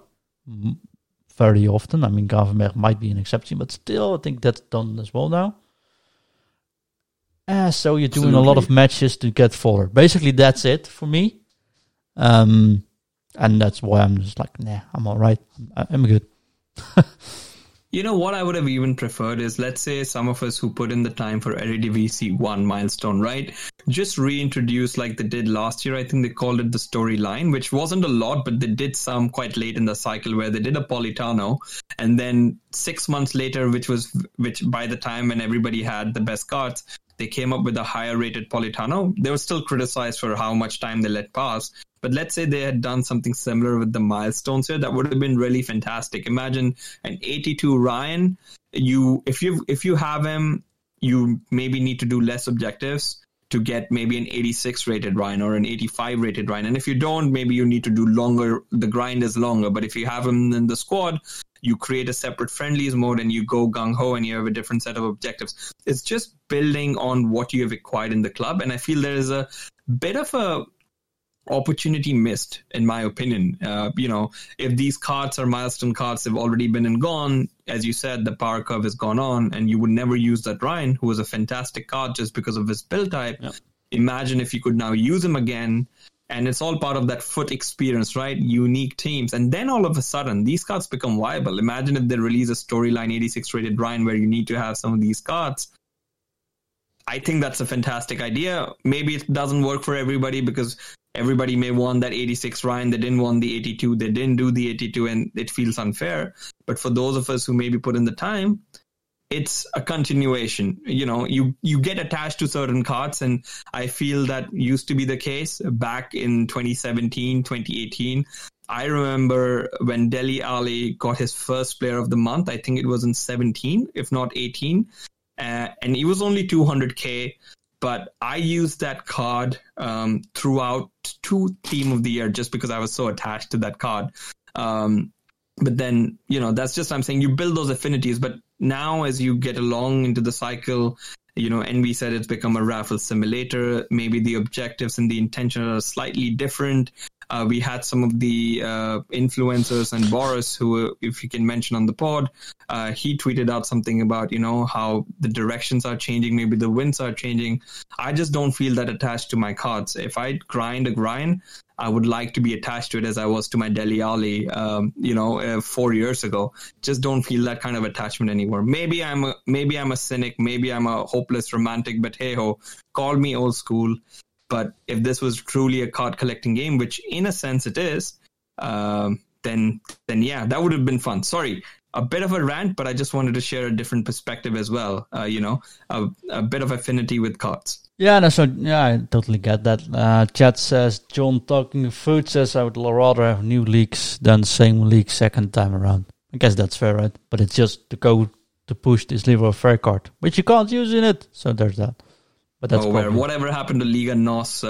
very often. I mean, Gravenberg might be an exception, but still, I think that's done as well now. So you're doing a lot of matches to get forward. Basically, that's it for me. And that's why I'm just like, nah, I'm all right. I'm good. You know, what I would have even preferred is, let's say some of us who put in the time for Eredivisie 1 milestone, right? Just reintroduce like they did last year. I think they called it the storyline, which wasn't a lot, but they did some quite late in the cycle where they did a Politano. And then 6 months later, which by the time when everybody had the best cards, they came up with a higher rated Politano. They were still criticized for how much time they let pass. But let's say they had done something similar with the milestones here. That would have been really fantastic. Imagine an 82 Ryan. If you have him, you maybe need to do less objectives to get maybe an 86 rated Ryan or an 85 rated Ryan. And if you don't, maybe you need to do longer. The grind is longer. But if you have him in the squad, you create a separate friendlies mode and you go gung-ho and you have a different set of objectives. It's just building on what you have acquired in the club. And I feel there is a bit of a opportunity missed, in my opinion. If these cards are milestone cards, have already been and gone. As you said, the power curve has gone on and you would never use that Ryan, who was a fantastic card just because of his build type. Yeah. Imagine if you could now use him again. And it's all part of that foot experience, right? Unique teams. And then all of a sudden, these cards become viable. Imagine if they release a storyline 86 rated Ryan where you need to have some of these cards. I think that's a fantastic idea. Maybe it doesn't work for everybody because everybody may want that 86 Ryan. They didn't want the 82. They didn't do the 82 and it feels unfair. But for those of us who maybe put in the time, it's a continuation. You know, you get attached to certain cards, and I feel that used to be the case back in 2017, 2018. I remember when Dele Alli got his first player of the month, I think it was in 17, if not 18, and he was only 200K, but I used that card throughout 2 Team of the Year just because I was so attached to that card. But then, you know, that's just, I'm saying you build those affinities, but now, as you get along into the cycle, you know, NV said it's become a raffle simulator. Maybe the objectives and the intention are slightly different. We had some of the influencers and Boris, who, if you can mention on the pod, he tweeted out something about, you know, how the directions are changing, maybe the winds are changing. I just don't feel that attached to my cards. If I grind a grind, I would like to be attached to it as I was to my Dele Alli, 4 years ago. Just don't feel that kind of attachment anymore. Maybe I'm a cynic. Maybe I'm a hopeless romantic. But hey ho, call me old school. But if this was truly a card collecting game, which in a sense it is, then yeah, that would have been fun. Sorry, a bit of a rant, but I just wanted to share a different perspective as well. A bit of affinity with cards. Yeah, I totally get that. Chat says, John Talking Food says, I would rather have new leagues than same league second time around. I guess that's fair, right? But it's just to go to push this Leroy Fer card, which you can't use in it. So there's that. But that's whatever happened to Liga NOS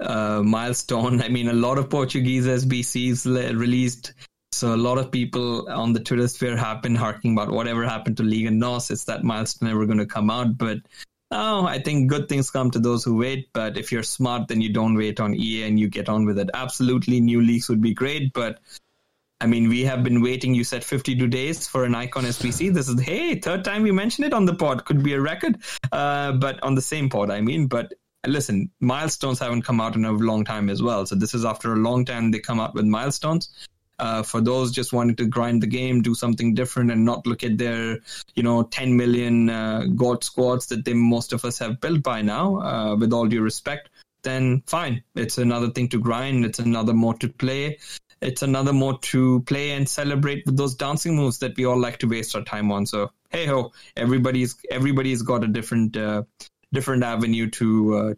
milestone. I mean, a lot of Portuguese SBCs released So a lot of people on the Twitter sphere have been harking about whatever happened to Liga NOS. It's that milestone never going to come out. But I think good things come to those who wait. But if you're smart, then you don't wait on EA and you get on with it. Absolutely, new leagues would be great. But, I mean, we have been waiting, you said 52 days for an Icon SBC. This is, hey, third time you mention it on the pod. Could be a record. But on the same pod, I mean. But listen, milestones haven't come out in a long time as well. So this is after a long time they come out with milestones. For those just wanting to grind the game, do something different and not look at their, 10 million god squads that they, most of us have built by now, with all due respect, then fine. It's another thing to grind. It's another more to play. It's another more to play and celebrate with those dancing moves that we all like to waste our time on. So, hey-ho, everybody's got a different avenue to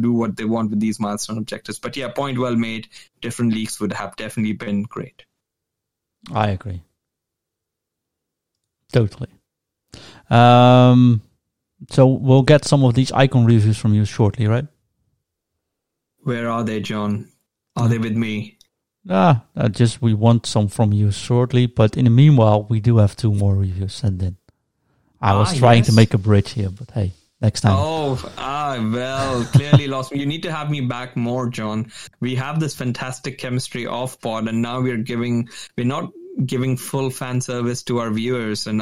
do what they want with these milestone objectives. But yeah, point well made. Different leagues would have definitely been great. I agree. Totally. So we'll get some of these icon reviews from you shortly, right? Where are they, John? Are they with me? We want some from you shortly. But in the meanwhile, we do have two more reviews sent in. I was trying to make a bridge here, but hey. Next time. Clearly lost me. You need to have me back more, John. We have this fantastic chemistry off pod, and now we're not giving full fan service to our viewers our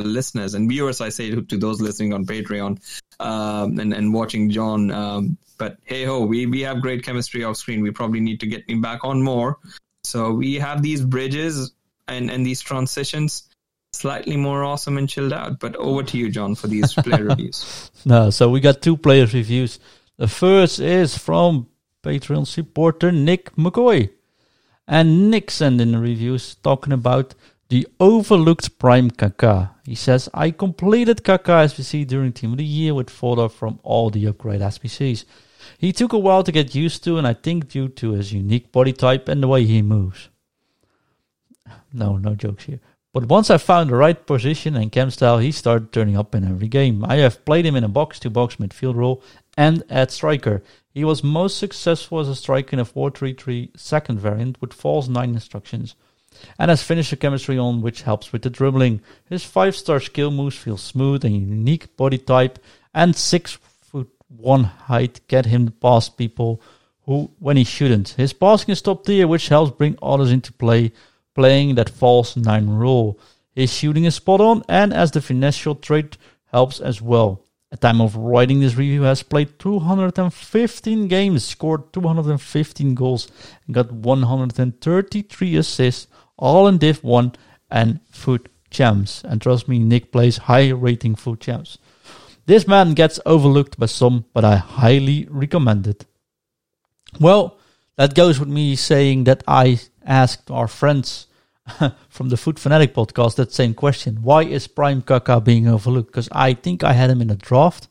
listeners and viewers. I say to those listening on Patreon and watching John. But hey ho, we have great chemistry off screen. We probably need to get me back on more. So we have these bridges and these transitions. Slightly more awesome and chilled out. But over to you, John, for these player reviews. So we got two player reviews. The first is from Patreon supporter Nick McCoy. And Nick sent in the reviews talking about the overlooked Prime Kaka. He says, I completed Kaka SBC during Team of the Year with fodder from all the upgrade SBCs. He took a while to get used to, and I think due to his unique body type and the way he moves. No jokes here. But once I found the right position and chem style, he started turning up in every game. I have played him in a box-to-box midfield role and at striker. He was most successful as a striker in a 4-3-3 second variant with false 9 instructions. And has finisher chemistry on, which helps with the dribbling. His 5-star skill moves feel smooth and unique body type. And 6'1" height get him past people when he shouldn't. His passing is top tier, which helps bring others into play. Playing that false 9 role. His shooting is spot on, and as the financial trait helps as well. At time of writing this review, has played 215 games, scored 215 goals, and got 133 assists, all in Div 1 and Foot Champs. And trust me, Nick plays high rating Foot Champs. This man gets overlooked by some, but I highly recommend it. Well, that goes with me saying that I asked our friends from the Food Fanatic podcast that same question. Why is Prime Kaka being overlooked? Because I think I had him in a draft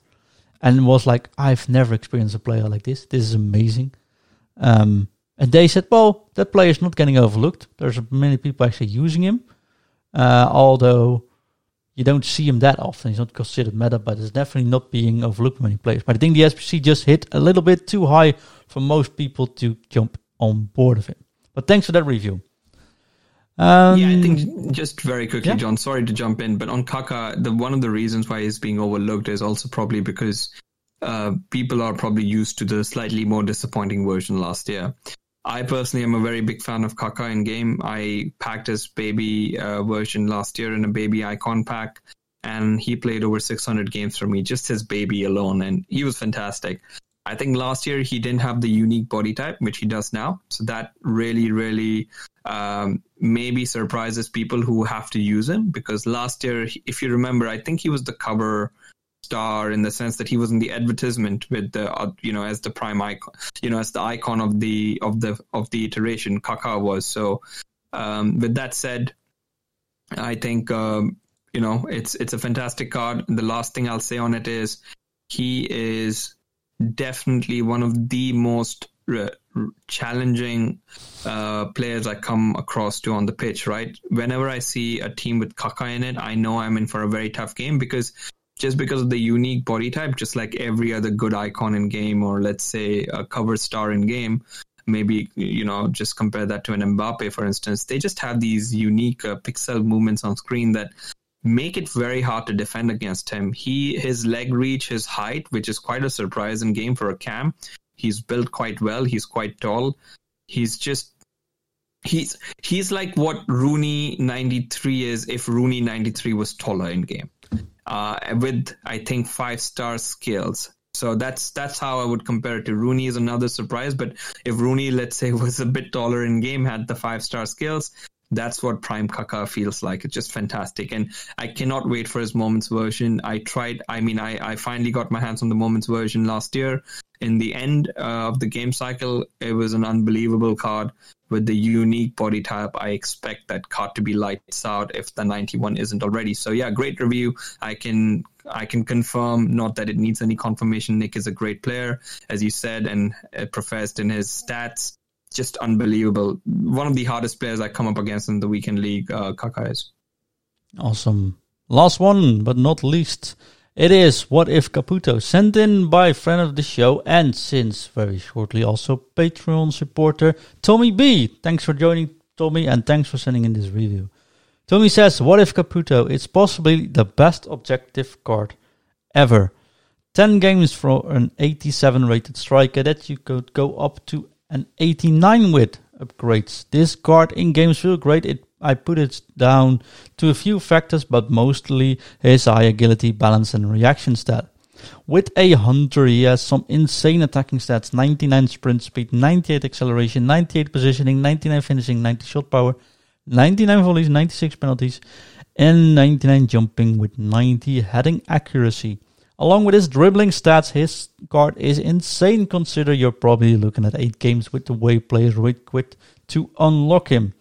and was like, I've never experienced a player like this. This is amazing. And they said, well, that player is not getting overlooked. There's many people actually using him. Although you don't see him that often. He's not considered meta, but it's definitely not being overlooked by many players. But I think the SBC just hit a little bit too high for most people to jump on board of him. But thanks for that review. I think just very quickly, John, sorry to jump in, but on Kaka, one of the reasons why he's being overlooked is also probably because people are probably used to the slightly more disappointing version last year. I personally am a very big fan of Kaka in game. I packed his baby version last year in a baby icon pack, and he played over 600 games for me, just his baby alone, and he was fantastic. I think last year he didn't have the unique body type, which he does now. So that really, really maybe surprises people who have to use him. Because last year, if you remember, I think he was the cover star in the sense that he was in the advertisement with the, as the prime icon, as the icon of the iteration Kaka was. So with that said, I think, it's a fantastic card. The last thing I'll say on it is he is definitely one of the most challenging players I come across to on the pitch, right? Whenever I see a team with Kaka in it, I know I'm in for a very tough game because of the unique body type, just like every other good icon in game, or let's say a cover star in game, maybe, you know, just compare that to an Mbappe, for instance. They just have these unique pixel movements on screen that make it very hard to defend against him. His leg reach, his height, which is quite a surprise in game for a cam. He's built quite well. He's quite tall. He's just, he's like what Rooney 93 is if Rooney 93 was taller in game, with, I think, 5-star skills. So that's how I would compare it to. Rooney is another surprise, but if Rooney, let's say, was a bit taller in game, had the 5-star skills, that's what Prime Kaka feels like. It's just fantastic. And I cannot wait for his Moments version. I finally got my hands on the Moments version last year. In the end of the game cycle, it was an unbelievable card with the unique body type. I expect that card to be lights out if the 91 isn't already. So yeah, great review. I can confirm, not that it needs any confirmation. Nick is a great player, as you said, and professed in his stats. Just unbelievable. One of the hardest players I come up against in the Weekend League, Kaka is. Awesome. Last one, but not least. It is What If Caputo, sent in by friend of the show and since very shortly also Patreon supporter Tommy B. Thanks for joining, Tommy, and thanks for sending in this review. Tommy says, What If Caputo, it's possibly the best objective card ever. 10 games for an 87 rated striker that you could go up to an 89 with upgrades. This card in games feel great. I put it down to a few factors, but mostly his high agility, balance, and reaction stat. With a hunter, he has some insane attacking stats: 99 sprint speed, 98 acceleration, 98 positioning, 99 finishing, 90 shot power, 99 volleys, 96 penalties, and 99 jumping with 90 heading accuracy. Along with his dribbling stats, his card is insane. Consider you're probably looking at 8 games with the way players would quit to unlock him.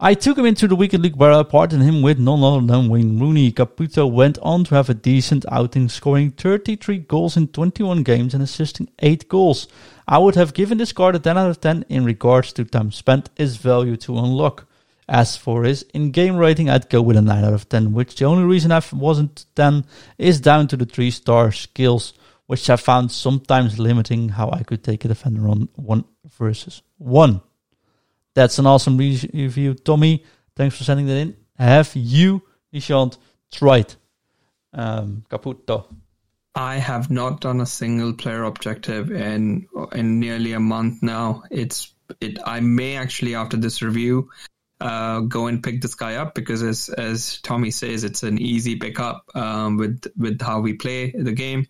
I took him into the Weekend League where I partnered him with none other than Wayne Rooney. Caputo went on to have a decent outing, scoring 33 goals in 21 games and assisting 8 goals. I would have given this card a 10 out of 10 in regards to time spent, his value to unlock. As for his in-game rating, I'd go with a 9 out of 10, which the only reason I wasn't 10 is down to the 3-star skills, which I found sometimes limiting how I could take a defender on 1v1. That's an awesome review, Tommy. Thanks for sending that in. Have you, Nishant, tried Caputo? I have not done a single player objective in nearly a month now. I may actually, after this review, go and pick this guy up, because as Tommy says, it's an easy pickup with how we play the game.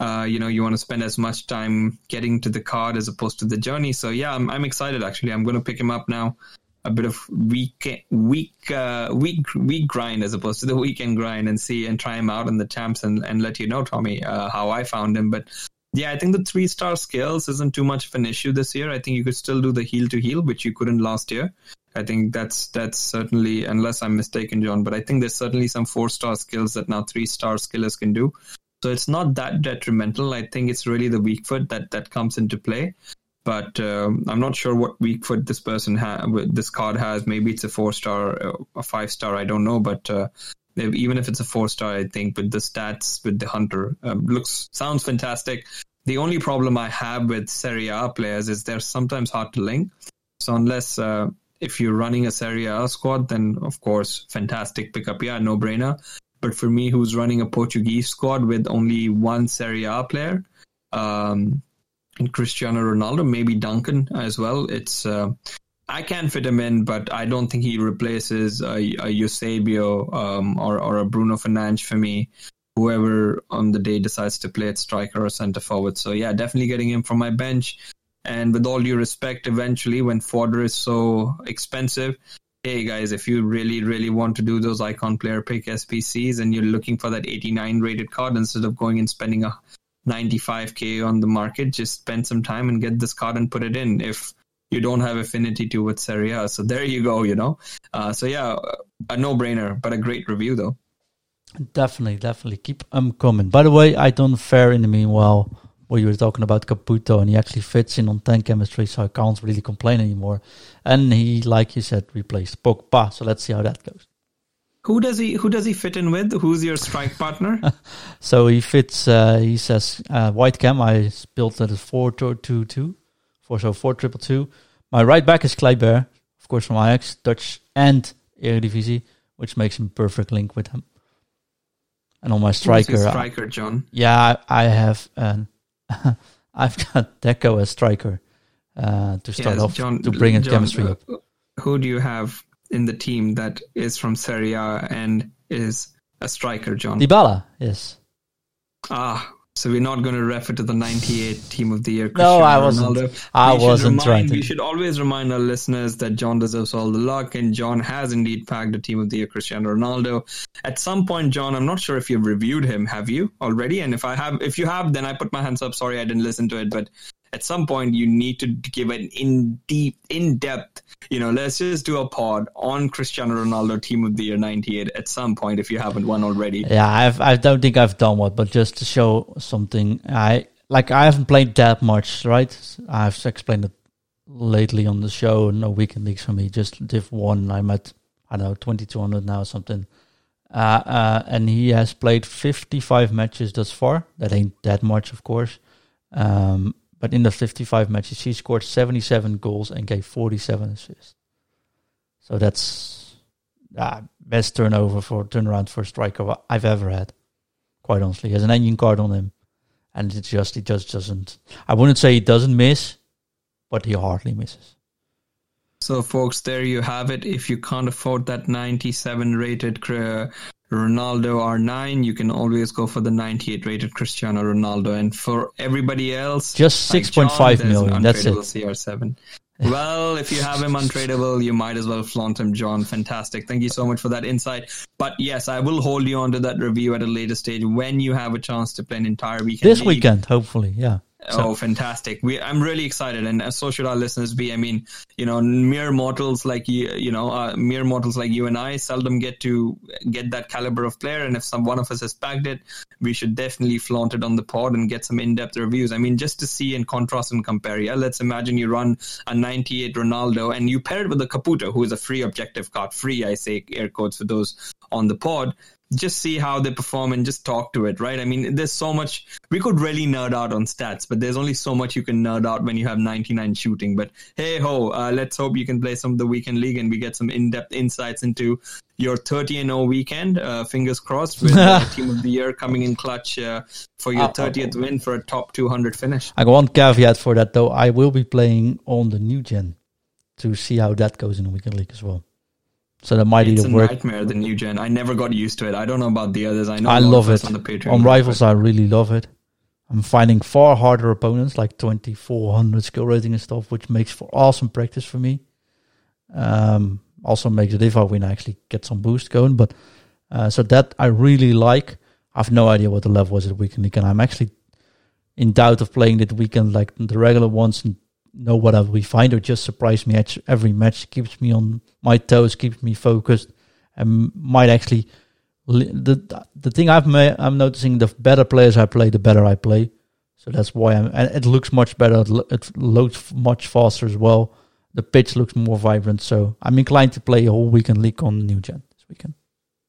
You want to spend as much time getting to the card as opposed to the journey. So yeah, I'm excited actually. I'm going to pick him up now. A bit of week grind as opposed to the weekend grind, and see and try him out in the champs and let you know, Tommy, how I found him. But yeah, I think the 3-star skills isn't too much of an issue this year. I think you could still do the heel to heel, which you couldn't last year. I think that's certainly, unless I'm mistaken, John, but I think there's certainly some 4-star skills that now 3-star skillers can do. So it's not that detrimental. I think it's really the weak foot that comes into play. But I'm not sure what weak foot this person this card has. Maybe it's a 4-star, a 5-star, I don't know. But even if it's a 4-star, I think with the stats, with the hunter, sounds fantastic. The only problem I have with Serie A players is they're sometimes hard to link. So unless if you're running a Serie A squad, then of course, fantastic pickup. Yeah, no-brainer. But for me, who's running a Portuguese squad with only one Serie A player, and Cristiano Ronaldo, maybe Duncan as well. It's I can fit him in, but I don't think he replaces a Eusebio or a Bruno Fernandes for me, whoever on the day decides to play at striker or centre forward. So yeah, definitely getting him from my bench. And with all due respect, eventually when fodder is so expensive, hey guys, if you really, really want to do those Icon Player Pick SPCs and you're looking for that 89 rated card, instead of going and spending a 95k on the market, just spend some time and get this card and put it in if you don't have affinity towards Serie A. So there you go, So yeah, a no-brainer, but a great review though. Definitely. Keep coming. By the way, I don't fare in the meanwhile where you were talking about Caputo, and he actually fits in on 10 chemistry, so I can't really complain anymore. And he, like you said, replaced Pogba, so let's see how that goes. Who does he fit in with? Who's your strike partner? So he fits, he says, white cam, I built at a 4-2-2, 4-4-2. My right back is Kleiber, of course, from Ajax, Dutch and Eredivisie, which makes him perfect link with him. And on my striker, John. Yeah, I have. I've got Deco as striker to start off, John, to bring in chemistry up. Who do you have in the team that is from Serie A and is a striker, John? Dybala, yes. Ah, so we're not going to refer to the 98 Team of the Year. Cristiano no, I wasn't. Ronaldo. We should always remind our listeners that John deserves all the luck, and John has indeed packed a Team of the Year Cristiano Ronaldo. At some point, John, I'm not sure if you've reviewed him. Have you already? And if you have, then I put my hands up. Sorry, I didn't listen to it, but at some point, you need to give an in-depth, let's just do a pod on Cristiano Ronaldo Team of the Year 98 at some point if you haven't won already. Yeah, I don't think I've done one, but just to show something, I haven't played that much, right? I've explained it lately on the show. No weekend leagues for me, just Div 1. I'm at, 2,200 now or something. And he has played 55 matches thus far. That ain't that much, of course. But in the 55 matches, he scored 77 goals and gave 47 assists. So that's best turnaround for a striker I've ever had, quite honestly. He has an engine card on him. And he just doesn't... I wouldn't say he doesn't miss, but he hardly misses. So, folks, there you have it. If you can't afford that 97-rated Ronaldo R9, you can always go for the 98 rated Cristiano Ronaldo, and for everybody else, just 6.5 million. That's it. CR7. Well, if you have him untradeable, you might as well flaunt him, John. Fantastic. Thank you so much for that insight. But yes, I will hold you on to that review at a later stage when you have a chance to play an entire weekend. This weekend, hopefully, yeah. So. Oh, fantastic. I'm really excited, and so should our listeners be. I mean, mere mortals like you and I seldom get to get that caliber of player, and if one of us has packed it, we should definitely flaunt it on the pod and get some in-depth reviews. I mean, just to see and contrast and compare. Yeah, let's imagine you run a 98 Ronaldo and you pair it with a Caputo, who is a free objective card. Free, I say air quotes for those on the pod. Just see how they perform and just talk to it, right? I mean, there's so much. We could really nerd out on stats, but there's only so much you can nerd out when you have 99 shooting. But hey-ho, let's hope you can play some of the weekend league and we get some in-depth insights into your 30-0 weekend. Fingers crossed with the Team of the Year coming in clutch for your 30th win for a top 200 finish. I got one caveat for that, though. I will be playing on the new gen to see how that goes in the weekend league as well. So that might either work. It's a nightmare, the new gen. I never got used to it. I don't know about the others. I love it. On the Patreon. On Rivals, I really love it. I'm finding far harder opponents, like 2,400 skill rating and stuff, which makes for awesome practice for me. Also makes it, if I win, I actually get some boost going. But so that I really like. I have no idea what the level was at Weekend League. And I'm actually in doubt of playing that weekend like the regular ones and know what I will find, or just surprise me every match. Keeps me on my toes, keeps me focused, and might actually the thing I'm noticing, the better players I play, the better I play. So that's why and it looks much better. It loads much faster as well. The pitch looks more vibrant. So I'm inclined to play a whole weekend league on new gen this weekend.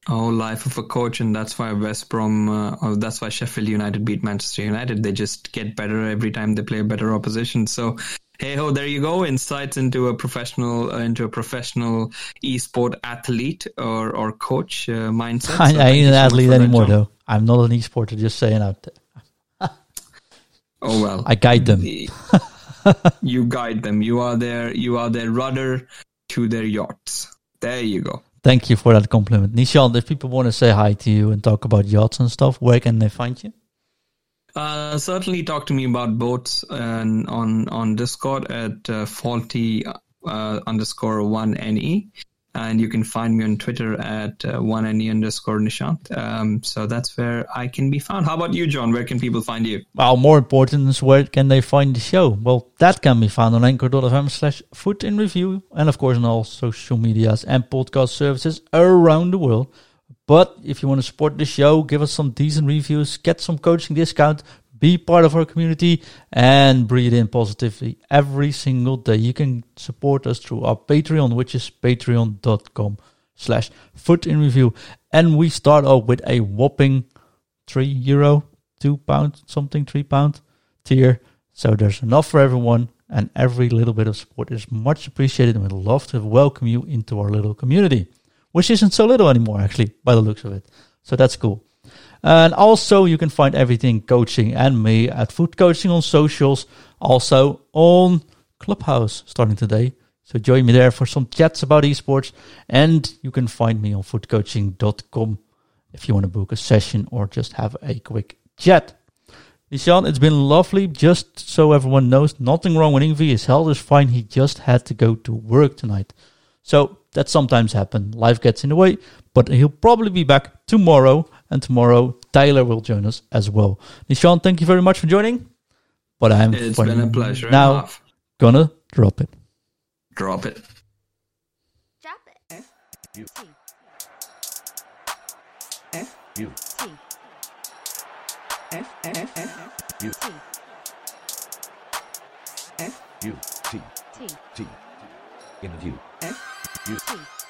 Oh, life of a coach, and that's why that's why Sheffield United beat Manchester United. They just get better every time they play a better opposition. So, hey ho, there you go. Insights into a professional esport athlete or coach mindset. So I ain't an athlete anymore, though. I'm not an esporter. Just saying out there. Oh well, I guide them. You guide them. You are their rudder to their yachts. There you go. Thank you for that compliment. Nishan, if people want to say hi to you and talk about yachts and stuff, where can they find you? Certainly talk to me about boats and on Discord at faulty _1NE. And you can find me on Twitter at 1NE _Nishant. So that's where I can be found. How about you, John? Where can people find you? Well, more important is where can they find the show? Well, that can be found on anchor.fm/footinreview. And of course, on all social medias and podcast services around the world. But if you want to support the show, give us some decent reviews, get some coaching discount, be part of our community, and breathe in positivity every single day. You can support us through our Patreon, which is patreon.com/footinreview. And we start off with a whopping €3, £2, something, £3 tier. So there's enough for everyone. and every little bit of support is much appreciated, and we'd love to welcome you into our little community, which isn't so little anymore, actually, by the looks of it. So that's cool. And also, you can find everything coaching and me at Food Coaching on socials, also on Clubhouse starting today. So join me there for some chats about esports, and you can find me on foodcoaching.com if you want to book a session or just have a quick chat. Ishan, it's been lovely. Just so everyone knows, nothing wrong with Ingvi. His health is fine. He just had to go to work tonight. So that sometimes happens. Life gets in the way, but he'll probably be back tomorrow. And tomorrow, Tyler will join us as well. Nishan, thank you very much for joining. But it's been a pleasure. Now, enough. Gonna drop it. Drop it. Drop it. F U T T in the view. F U T.